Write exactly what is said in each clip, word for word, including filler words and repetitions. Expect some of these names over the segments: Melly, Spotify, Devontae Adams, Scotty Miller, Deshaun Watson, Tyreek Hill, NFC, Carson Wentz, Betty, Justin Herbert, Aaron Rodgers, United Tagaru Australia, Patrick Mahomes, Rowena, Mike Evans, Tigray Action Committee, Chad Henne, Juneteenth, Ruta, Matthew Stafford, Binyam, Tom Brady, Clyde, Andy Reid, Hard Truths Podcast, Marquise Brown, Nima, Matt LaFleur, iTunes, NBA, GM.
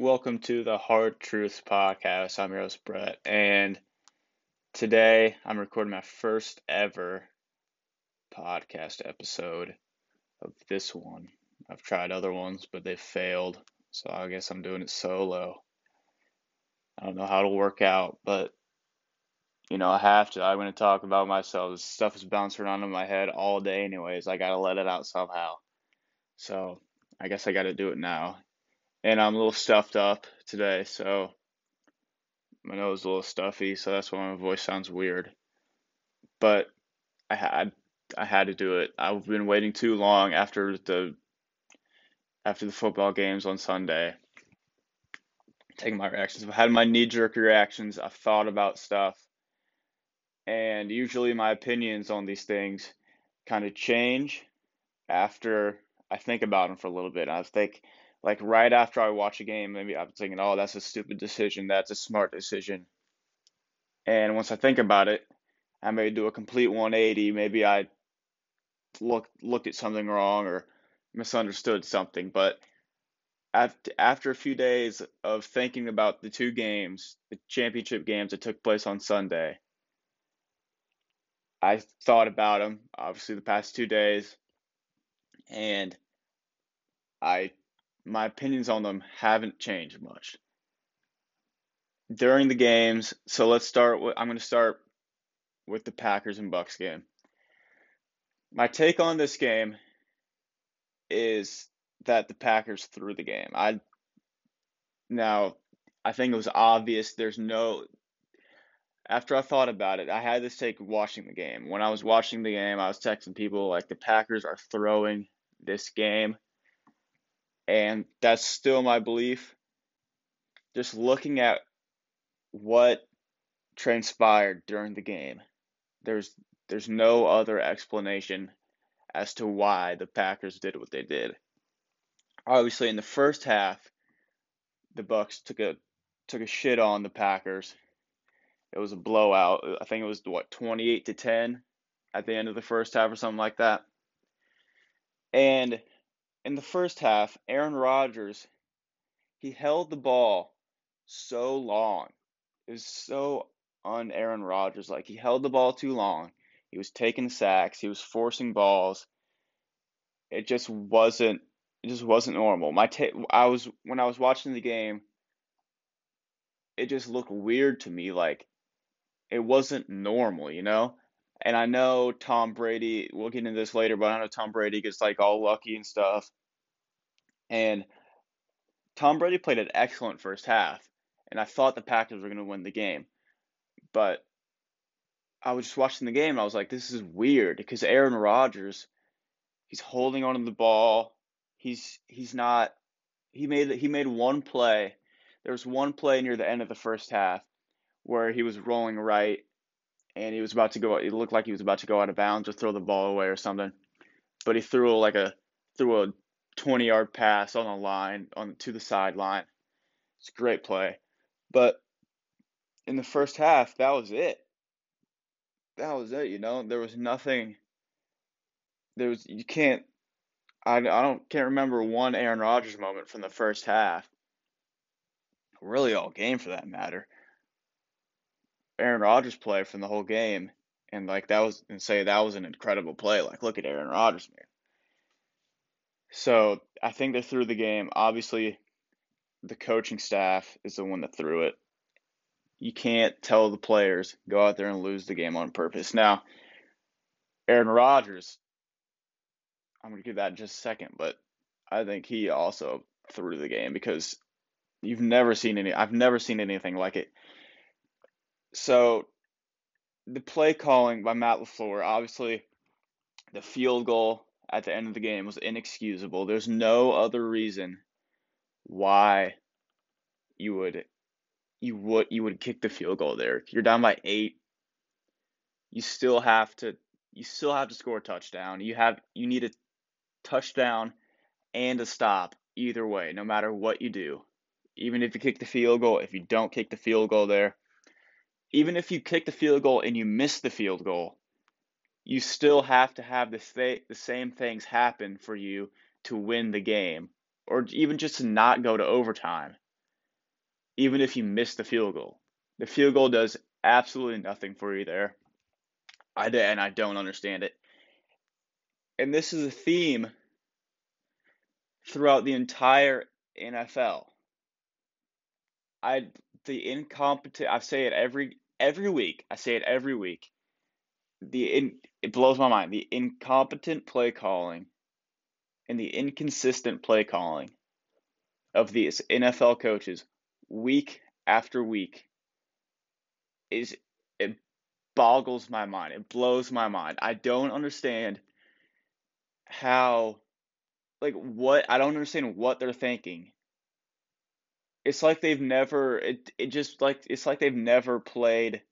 Welcome to the Hard Truths Podcast. I'm your host, Brett, and today I'm recording my first ever podcast episode of this one. I've tried other ones, but they failed, so I guess I'm doing it solo. I don't know how it'll work out, but, you know, I have to. I'm going to talk about myself. This stuff is bouncing around in my head all day anyways. I got to let it out somehow. So I guess I got to do it now. And I'm a little stuffed up today, so my nose is a little stuffy, so that's why my voice sounds weird. But I had I had to do it. I've been waiting too long after the after the football games on Sunday. Taking my reactions. I've had my knee-jerk reactions. I've thought about stuff. And usually my opinions on these things kind of change after I think about them for a little bit. I think... Like right after I watch a game, maybe I'm thinking, oh, that's a stupid decision. That's a smart decision. And once I think about it, I may do a complete one eighty. Maybe I look, looked at something wrong or misunderstood something. But after, after a few days of thinking about the two games, the championship games that took place on Sunday, I thought about them, obviously, the past two days. And I... My opinions on them haven't changed much. During the games, so let's start with, I'm going to start with the Packers and Bucks game. My take on this game is that the Packers threw the game. I now, I think it was obvious. There's no, after I thought about it, I had this take watching the game. When I was watching the game, I was texting people like the Packers are throwing this game. And that's still my belief. Just looking at what transpired during the game, there's there's no other explanation as to why the Packers did what they did. Obviously, in the first half, the Bucks took a took a shit on the Packers. It was a blowout. I think it was what twenty-eight to ten at the end of the first half or something like that. And in the first half, Aaron Rodgers, he held the ball so long. It was so un-Aaron Rodgers. Like, he held the ball too long. He was taking sacks. He was forcing balls. It just wasn't it just wasn't normal. My ta- I was when I was watching the game, it just looked weird to me. Like, it wasn't normal, you know? And I know Tom Brady, we'll get into this later, but I know Tom Brady gets like all lucky and stuff. And Tom Brady played an excellent first half. And I thought the Packers were going to win the game. But I was just watching the game and I was like, this is weird because Aaron Rodgers, he's holding on to the ball. He's he's not he made he made one play. There was one play near the end of the first half where he was rolling right. And he was about to go, it looked like he was about to go out of bounds or throw the ball away or something. But he threw like a threw a twenty-yard pass on the line, on to the sideline. It's a great play. But in the first half, that was it. That was it, you know. There was nothing. There was, you can't, I, I don't, can't remember one Aaron Rodgers moment from the first half. Really all game for that matter. Aaron Rodgers play from the whole game, and like that was, and say that was an incredible play. Like, look at Aaron Rodgers, man. So I think they threw the game. Obviously, the coaching staff is the one that threw it. You can't tell the players go out there and lose the game on purpose. Now, Aaron Rodgers, I'm gonna give that in just a second, but I think he also threw the game because you've never seen any. I've never seen anything like it. So the play calling by Matt LaFleur, obviously the field goal at the end of the game was inexcusable. There's no other reason why you would you would you would kick the field goal there. If you're down by eight, you still have to you still have to score a touchdown. You have you need a touchdown and a stop either way, no matter what you do. Even if you kick the field goal, if you don't kick the field goal there. Even if you kick the field goal and you miss the field goal, you still have to have the, th- the same things happen for you to win the game or even just to not go to overtime. even if you miss the field goal. The field goal does absolutely nothing for you there. I did, and I don't understand it. And this is a theme throughout the entire N F L. I the incompetent. I say it every every week. I say it every week. The in, it blows my mind. The incompetent play calling and the inconsistent play calling of these N F L coaches week after week is it boggles my mind. It blows my mind. I don't understand how, like, what I don't understand what they're thinking. It's like they've never it it just like it's like they've never played.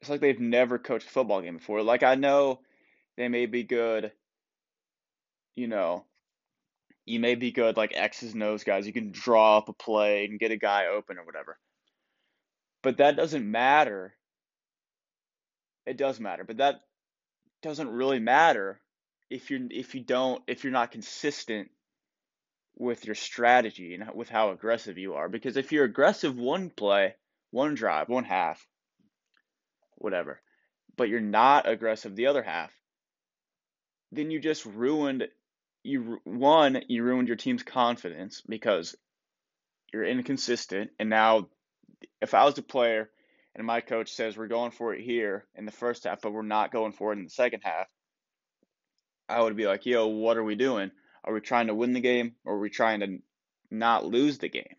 It's like they've never coached a football game before. Like, I know they may be good, you know, you may be good, like, X's and O's guys. You can draw up a play and get a guy open or whatever. But that doesn't matter. It does matter, but that doesn't really matter if you're if you don't if you're not consistent with your strategy and with how aggressive you are. Because if you're aggressive one play, one drive, one half, whatever, but you're not aggressive the other half, then you just ruined, you one, you ruined your team's confidence because you're inconsistent. And now if I was a player and my coach says we're going for it here in the first half, but we're not going for it in the second half, I would be like, yo, what are we doing? Are we trying to win the game, or are we trying to not lose the game?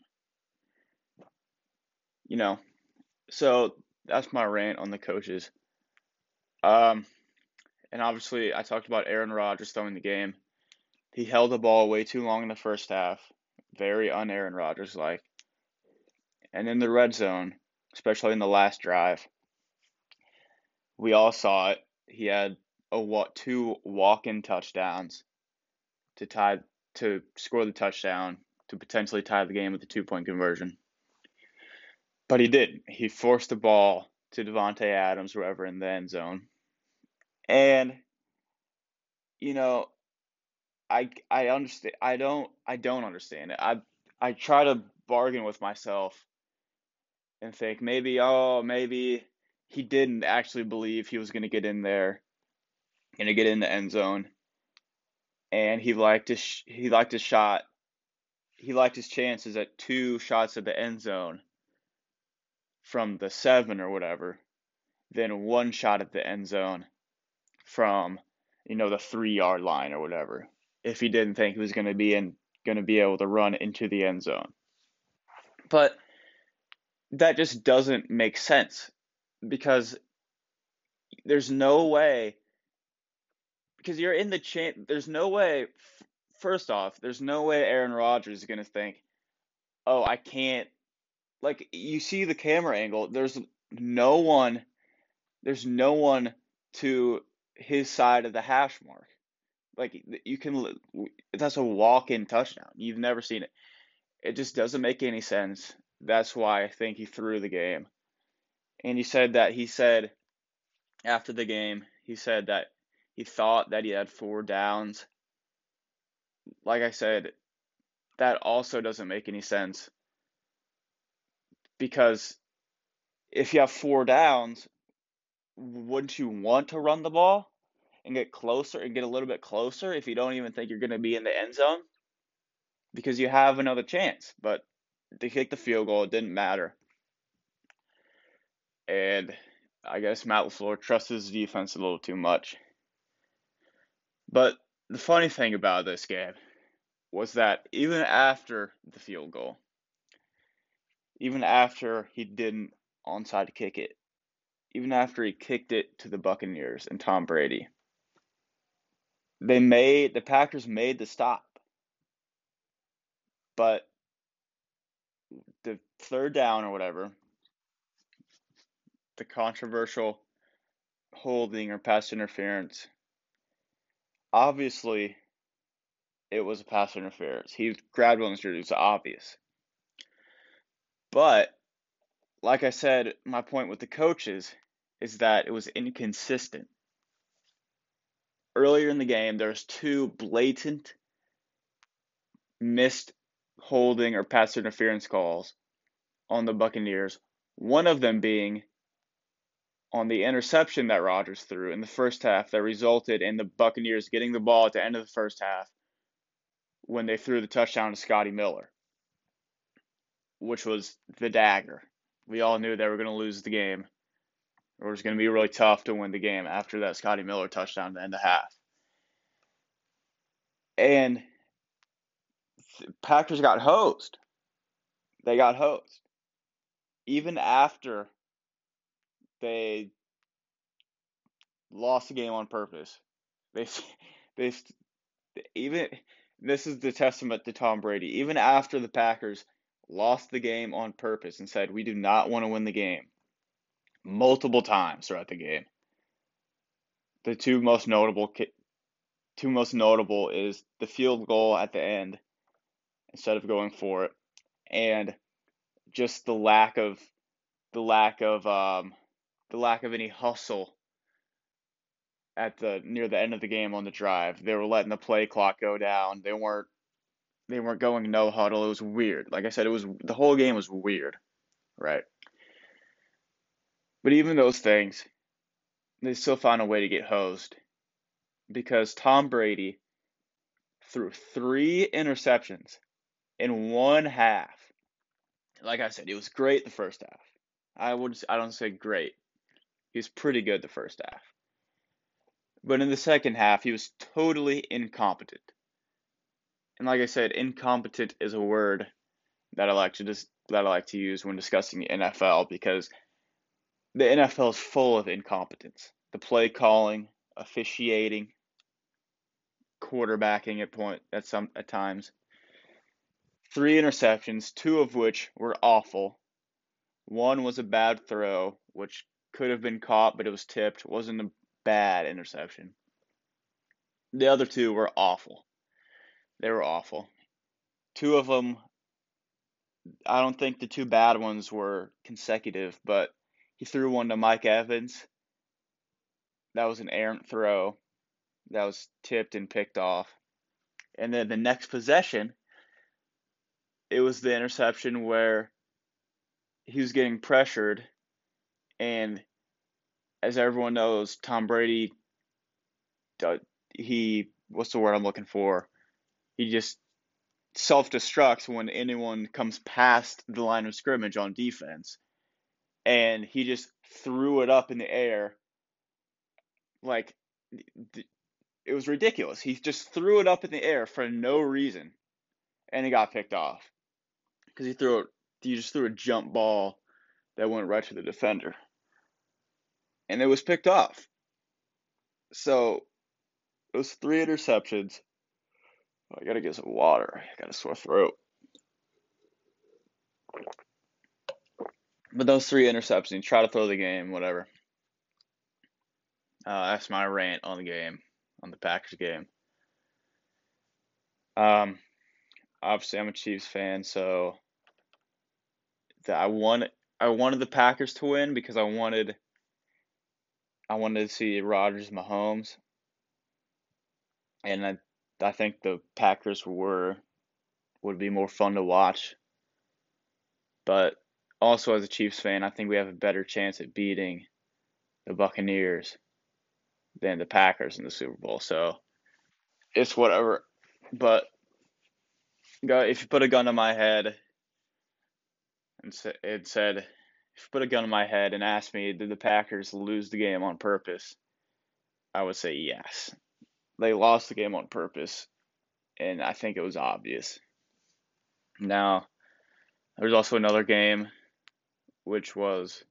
You know, so that's my rant on the coaches. Um, and obviously, I talked about Aaron Rodgers throwing the game. He held the ball way too long in the first half, very un-Aaron Rodgers-like. And in the red zone, especially in the last drive, we all saw it. He had a what two walk-in touchdowns to tie to score the touchdown to potentially tie the game with a two-point conversion. But he did. He forced the ball to Devontae Adams, whoever, in the end zone. And, you know, I I understand. I don't. I don't understand it. I I try to bargain with myself and think maybe oh maybe he didn't actually believe he was going to get in there, going to get in the end zone, and he liked his sh- he liked his shot. He liked his chances at two shots at the end zone from the seven or whatever, then one shot at the end zone from, you know, the three yard line or whatever, if he didn't think he was going to be in, going to be able to run into the end zone. But that just doesn't make sense, because there's no way, because you're in the chain. There's no way. First off, there's no way Aaron Rodgers is going to think, oh, I can't. Like, you see the camera angle, there's no one, there's no one to his side of the hash mark. Like, you can, that's a walk-in touchdown. You've never seen it. It just doesn't make any sense. That's why I think he threw the game. And he said that, he said, after the game, he said that he thought that he had four downs. Like I said, that also doesn't make any sense. Because if you have four downs, wouldn't you want to run the ball and get closer and get a little bit closer if you don't even think you're going to be in the end zone? Because you have another chance. But they kicked the field goal. It didn't matter. And I guess Matt LaFleur trusts his defense a little too much. But the funny thing about this game was that even after the field goal, even after he didn't onside kick it, even after he kicked it to the Buccaneers and Tom Brady, they made the Packers made the stop. But the third down or whatever, the controversial holding or pass interference, obviously it was a pass interference. He grabbed on his jersey. It was obvious. But, like I said, my point with the coaches is that it was inconsistent. Earlier in the game, there's two blatant missed holding or pass interference calls on the Buccaneers, one of them being on the interception that Rodgers threw in the first half that resulted in the Buccaneers getting the ball at the end of the first half when they threw the touchdown to Scotty Miller, which was the dagger. We all knew they were going to lose the game. It was going to be really tough to win the game after that Scotty Miller touchdown to end the half. And the Packers got hosed. They got hosed. Even after they lost the game on purpose, they, they, even this is the testament to Tom Brady. Even after the Packers lost the game on purpose and said, we do not want to win the game, multiple times throughout the game. The two most notable, two most notable is the field goal at the end instead of going for it, and just the lack of the lack of um, the lack of any hustle at the near the end of the game on the drive. They were letting the play clock go down. They weren't they weren't going no huddle. It was weird. Like I said, it was the whole game was weird, right? But even those things, they still found a way to get hosed because Tom Brady threw three interceptions in one half. Like I said, he was great the first half. I would I don't say great. He was pretty good the first half. But in the second half, he was totally incompetent. And like I said, incompetent is a word that I like to dis- that I like to use when discussing the N F L because the N F L is full of incompetence. The play calling, officiating, quarterbacking at point at some at times. Three interceptions, two of which were awful. One was a bad throw, which could have been caught, but it was tipped. It wasn't a bad interception. The other two were awful. They were awful. Two of them, I don't think the two bad ones were consecutive, but he threw one to Mike Evans. That was an errant throw. That was tipped and picked off. And then the next possession, it was the interception where he was getting pressured. And as everyone knows, Tom Brady, he, what's the word I'm looking for? He just self-destructs when anyone comes past the line of scrimmage on defense. And he just threw it up in the air. Like, it was ridiculous. He just threw it up in the air for no reason. And it got picked off. Because he threw it, he just threw a jump ball that went right to the defender. And it was picked off. So, it was three interceptions. Oh, I gotta get some water. I got a sore throat. But those three interceptions, try to throw the game, whatever. Uh, that's my rant on the game, on the Packers game. Um, obviously, I'm a Chiefs fan, so the, I want I wanted the Packers to win because I wanted I wanted to see Rodgers, Mahomes, and I I think the Packers were would be more fun to watch, but. Also, as a Chiefs fan, I think we have a better chance at beating the Buccaneers than the Packers in the Super Bowl. So, it's whatever. But if you put a gun to my head and say, it said, if you put a gun to my head and asked me, did the Packers lose the game on purpose? I would say yes. They lost the game on purpose, and I think it was obvious. Now, there's also another game which was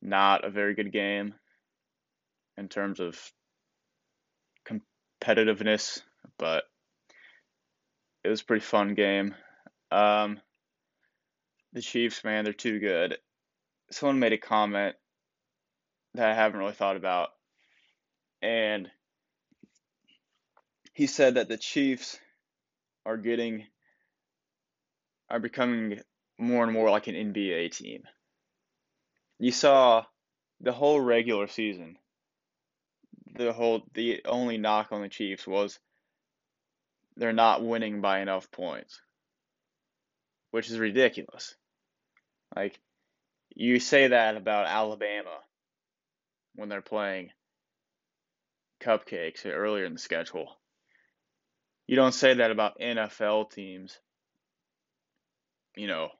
not a very good game in terms of competitiveness, but it was a pretty fun game. Um, the Chiefs, man, they're too good. Someone made a comment that I haven't really thought about, and he said that the Chiefs are getting, are becoming more and more like an N B A team. You saw the whole regular season. The whole the only knock on the Chiefs was they're not winning by enough points, which is ridiculous. Like, you say that about Alabama when they're playing cupcakes earlier in the schedule. You don't say that about N F L teams, you know,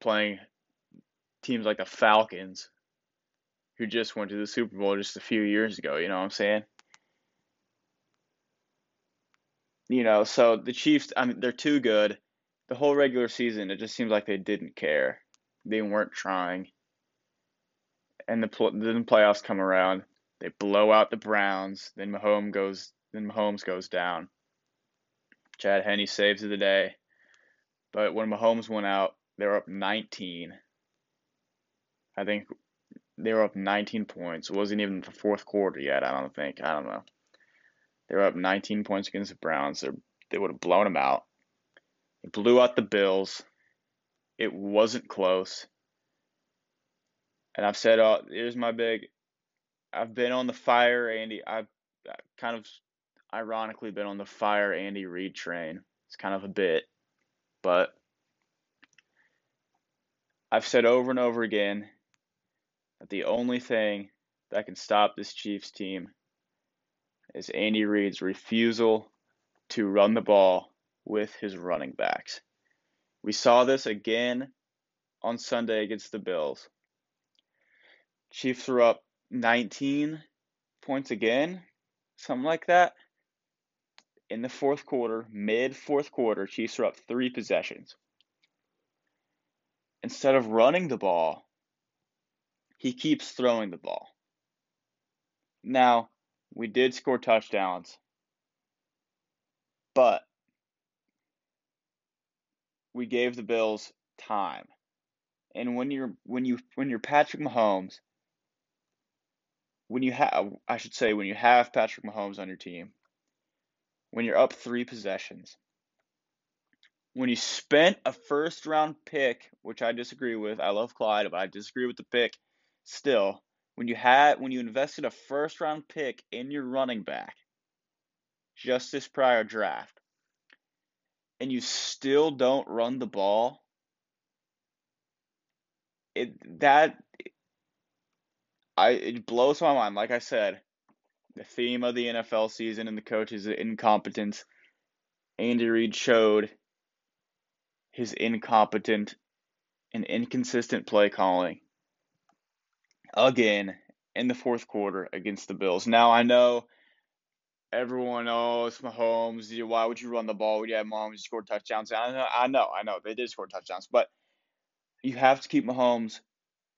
playing teams like the Falcons, who just went to the Super Bowl just a few years ago, you know what I'm saying? You know, so the Chiefs, I mean, they're too good. The whole regular season, it just seems like they didn't care. They weren't trying. And the then playoffs come around. They blow out the Browns. Then Mahomes goes. Then Mahomes goes down. Chad Henne saves the day. But when Mahomes went out, they were up nineteen. I think they were up nineteen points. It wasn't even the fourth quarter yet. I don't think. I don't know. They were up nineteen points against the Browns. They're, they would have blown them out. It blew out the Bills. It wasn't close. And I've said, oh, here's my big, I've been on the fire, Andy. I've kind of ironically been on the fire Andy Reid train. It's kind of a bit. But I've said over and over again that the only thing that can stop this Chiefs team is Andy Reid's refusal to run the ball with his running backs. We saw this again on Sunday against the Bills. Chiefs were up nineteen points again, something like that. In the fourth quarter, mid-fourth quarter, Chiefs were up three possessions. Instead of running the ball, he keeps throwing the ball. Now, we did score touchdowns, but we gave the Bills time. And when you're when you when you're Patrick Mahomes, when you have I should say when you have Patrick Mahomes on your team, when you're up three possessions, when you spent a first round pick, which I disagree with, I love Clyde, but I disagree with the pick still. When you had when you invested a first round pick in your running back just this prior draft, and you still don't run the ball, it that I it blows my mind. Like I said, the theme of the N F L season and the coaches' incompetence. Andy Reid showed his incompetent and inconsistent play calling again in the fourth quarter against the Bills. Now, I know everyone, oh, it's Mahomes. Why would you run the ball? Would you have Mahomes score touchdowns? I know, I know, I know. They did score touchdowns. But you have to keep Mahomes.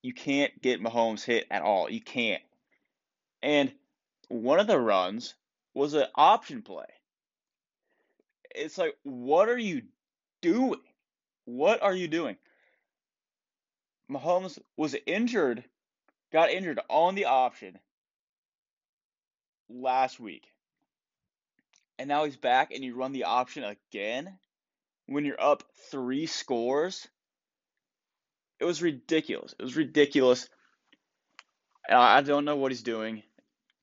You can't get Mahomes hit at all. You can't. And one of the runs was an option play. It's like, what are you doing? What are you doing? Mahomes was injured. Got injured on the option last week. And now he's back and you run the option again when you're up three scores. It was ridiculous. It was ridiculous. I don't know what he's doing.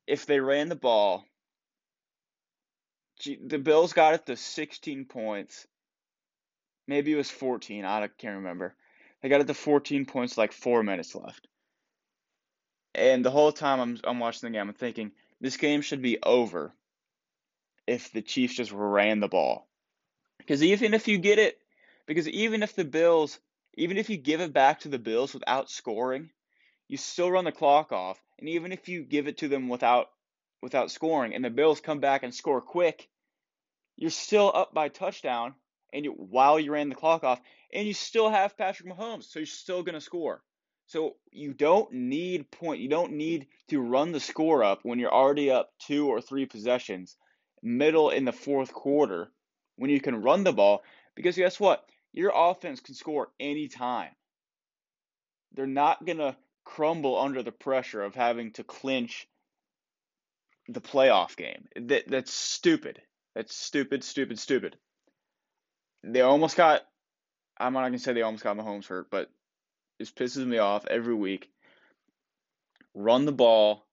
If they ran the ball, the Bills got it to sixteen points. Maybe it was fourteen. I can't remember. They got it to fourteen points, like four minutes left. And the whole time I'm I'm watching the game, I'm thinking, this game should be over if the Chiefs just ran the ball. Because even if you get it, because even if the Bills, even if you give it back to the Bills without scoring, you still run the clock off. And even if you give it to them without without scoring and the Bills come back and score quick, you're still up by a touchdown and you, while you ran the clock off, and you still have Patrick Mahomes, so you're still going to score. So you don't need point. You don't need to run the score up when you're already up two or three possessions, middle in the fourth quarter, when you can run the ball. Because guess what? Your offense can score any time. They're not going to crumble under the pressure of having to clinch the playoff game. That That's stupid. That's stupid, stupid, stupid. They almost got, I'm not going to say they almost got Mahomes hurt, but just pisses me off every week. Run the ball.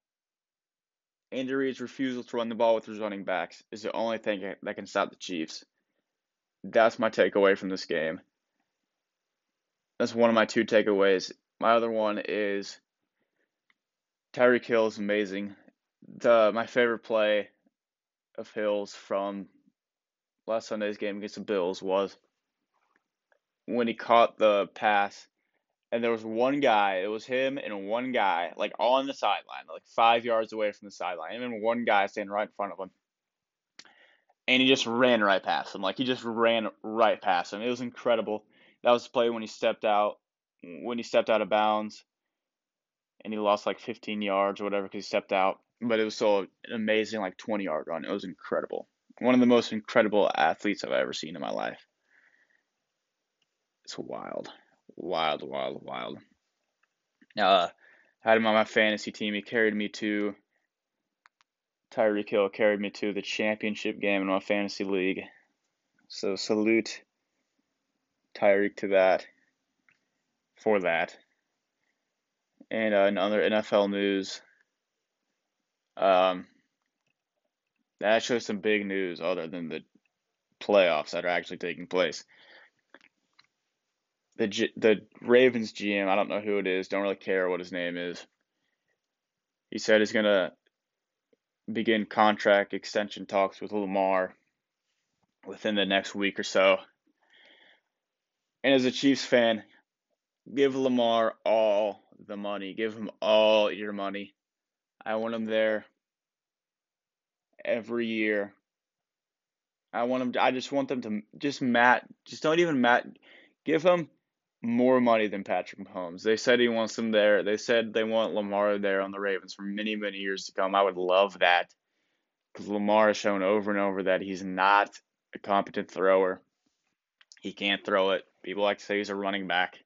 Andy Reid's refusal to run the ball with his running backs is the only thing that can stop the Chiefs. That's my takeaway from this game. That's one of my two takeaways. My other one is Tyreek Hill is amazing. The, my favorite play of Hill's from last Sunday's game against the Bills was when he caught the pass, and there was one guy, it was him and one guy, like on the sideline, like five yards away from the sideline, him and one guy standing right in front of him. And he just ran right past him. Like, he just ran right past him. It was incredible. That was the play when he stepped out, when he stepped out of bounds, and he lost like fifteen yards or whatever because he stepped out. But it was so an amazing, like, twenty-yard run. It was incredible. One of the most incredible athletes I've ever seen in my life. It's wild. Wild, wild, wild. Uh, I had him on my fantasy team. He carried me to Tyreek Hill carried me to the championship game in my fantasy league. So salute Tyreek to that, for that. And uh, in other N F L news, um, actually some big news other than the playoffs that are actually taking place. The G- the Ravens G M, I don't know who it is, don't really care what his name is. He said he's going to begin contract extension talks with Lamar within the next week or so. And as a Chiefs fan, give Lamar all the money. Give him all your money. I want him there every year. I want him to, I just want them to just Matt, just don't even Matt, give him more money than Patrick Mahomes. They said he wants him there. They said they want Lamar there on the Ravens for many, many years to come. I would love that, because Lamar has shown over and over that he's not a competent thrower. He can't throw it. People like to say he's a running back,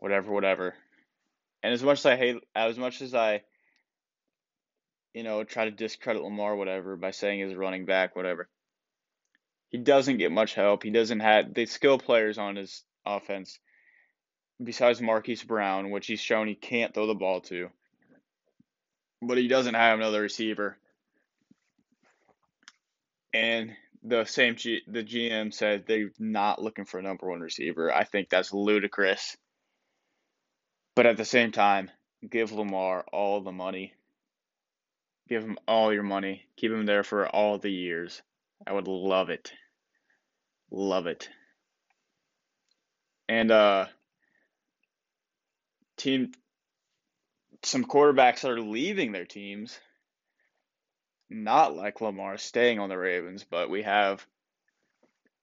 whatever, whatever. And as much as I hate, as much as I, you know, try to discredit Lamar, whatever, by saying he's a running back, whatever, he doesn't get much help. He doesn't have the skill players on his offense. Besides Marquise Brown, which he's shown he can't throw the ball to. But he doesn't have another receiver. And the same G- the G M said they're not looking for a number one receiver. I think that's ludicrous. But at the same time, give Lamar all the money. Give him all your money. Keep him there for all the years. I would love it. Love it. And, uh... team, some quarterbacks are leaving their teams, not like Lamar staying on the Ravens, but we have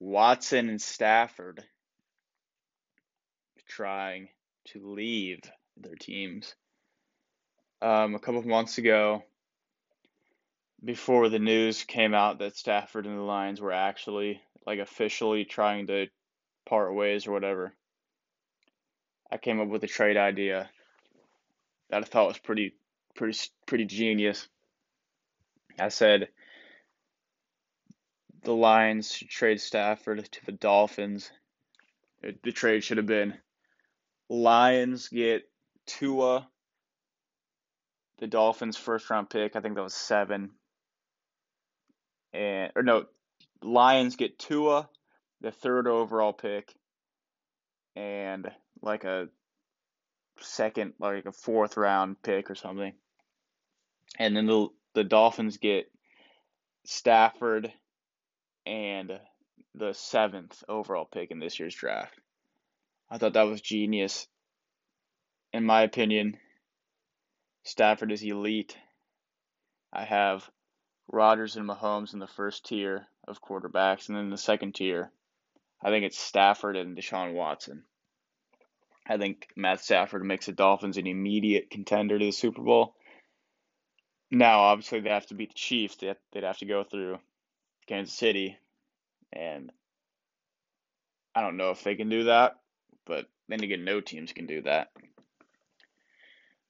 Watson and Stafford trying to leave their teams. Um, a couple of months ago, before the news came out that Stafford and the Lions were actually, like, officially trying to part ways or whatever, I came up with a trade idea that I thought was pretty, pretty, pretty genius. I said the Lions should trade Stafford to the Dolphins. The trade should have been Lions get Tua, the Dolphins' first-round pick. I think that was seven. And or no, Lions get Tua, the third overall pick, and like a second, like a fourth round pick or something. And then the the Dolphins get Stafford and the seventh overall pick in this year's draft. I thought that was genius. In my opinion, Stafford is elite. I have Rodgers and Mahomes in the first tier of quarterbacks, and then the second tier, I think it's Stafford and Deshaun Watson. I think Matt Stafford makes the Dolphins an immediate contender to the Super Bowl. Now, obviously, they have to beat the Chiefs. They'd have, they'd have to go through Kansas City. And I don't know if they can do that. But then again, no teams can do that.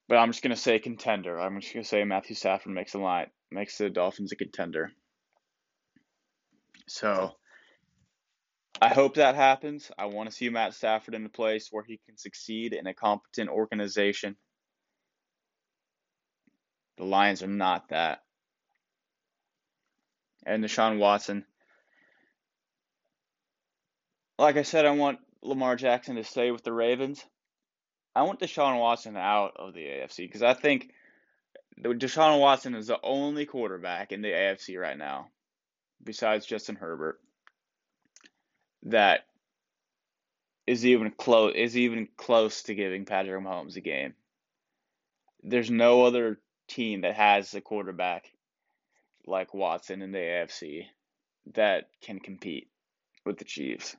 But I'm just going to say contender. I'm just going to say Matthew Stafford makes a line, makes the Dolphins a contender. So I hope that happens. I want to see Matt Stafford in a place where he can succeed in a competent organization. The Lions are not that. And Deshaun Watson, like I said, I want Lamar Jackson to stay with the Ravens, I want Deshaun Watson out of the A F C because I think Deshaun Watson is the only quarterback in the A F C right now, besides Justin Herbert, that is even close is even close to giving Patrick Mahomes a game. There's no other team that has a quarterback like Watson in the A F C that can compete with the Chiefs.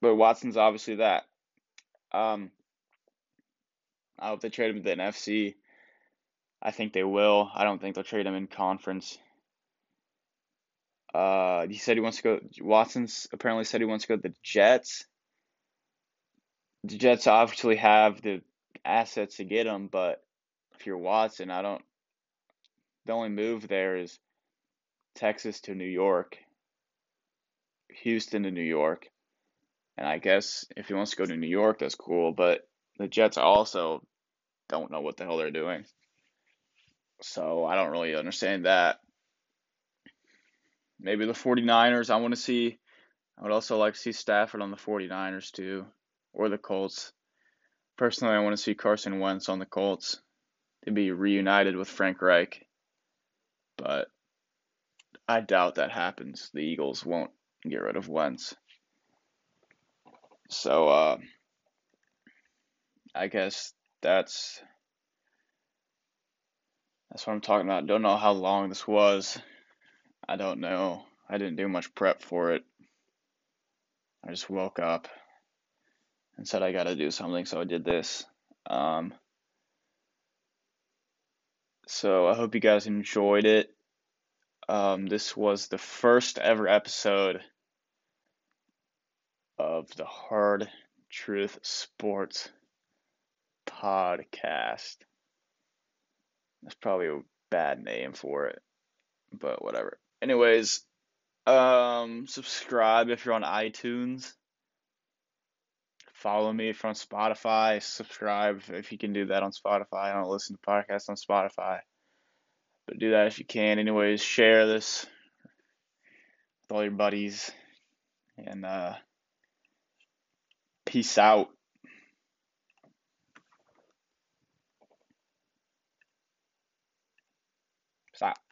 But Watson's obviously that. Um, I hope they trade him to the N F C. I think they will. I don't think they'll trade him in conference. Uh, he said he wants to go. Watson's apparently said he wants to go to the Jets. The Jets obviously have the assets to get him, but if you're Watson, I don't. The only move there is Texas to New York, Houston to New York. And I guess if he wants to go to New York, that's cool. But the Jets also don't know what the hell they're doing. So I don't really understand that. Maybe the 49ers. I want to see. I would also like to see Stafford on the 49ers too, or the Colts. Personally, I want to see Carson Wentz on the Colts to be reunited with Frank Reich. But I doubt that happens. The Eagles won't get rid of Wentz. So, uh, I guess that's, that's what I'm talking about. Don't know how long this was. I don't know. I didn't do much prep for it. I just woke up and said I gotta do something, so I did this. Um, so I hope you guys enjoyed it. Um, this was the first ever episode of the Hard Truth Sports Podcast. That's probably a bad name for it, but whatever. Anyways, um, subscribe if you're on iTunes. Follow me if you're on Spotify. Subscribe if you can do that on Spotify. I don't listen to podcasts on Spotify, but do that if you can. Anyways, share this with all your buddies, and uh, peace out. Stop.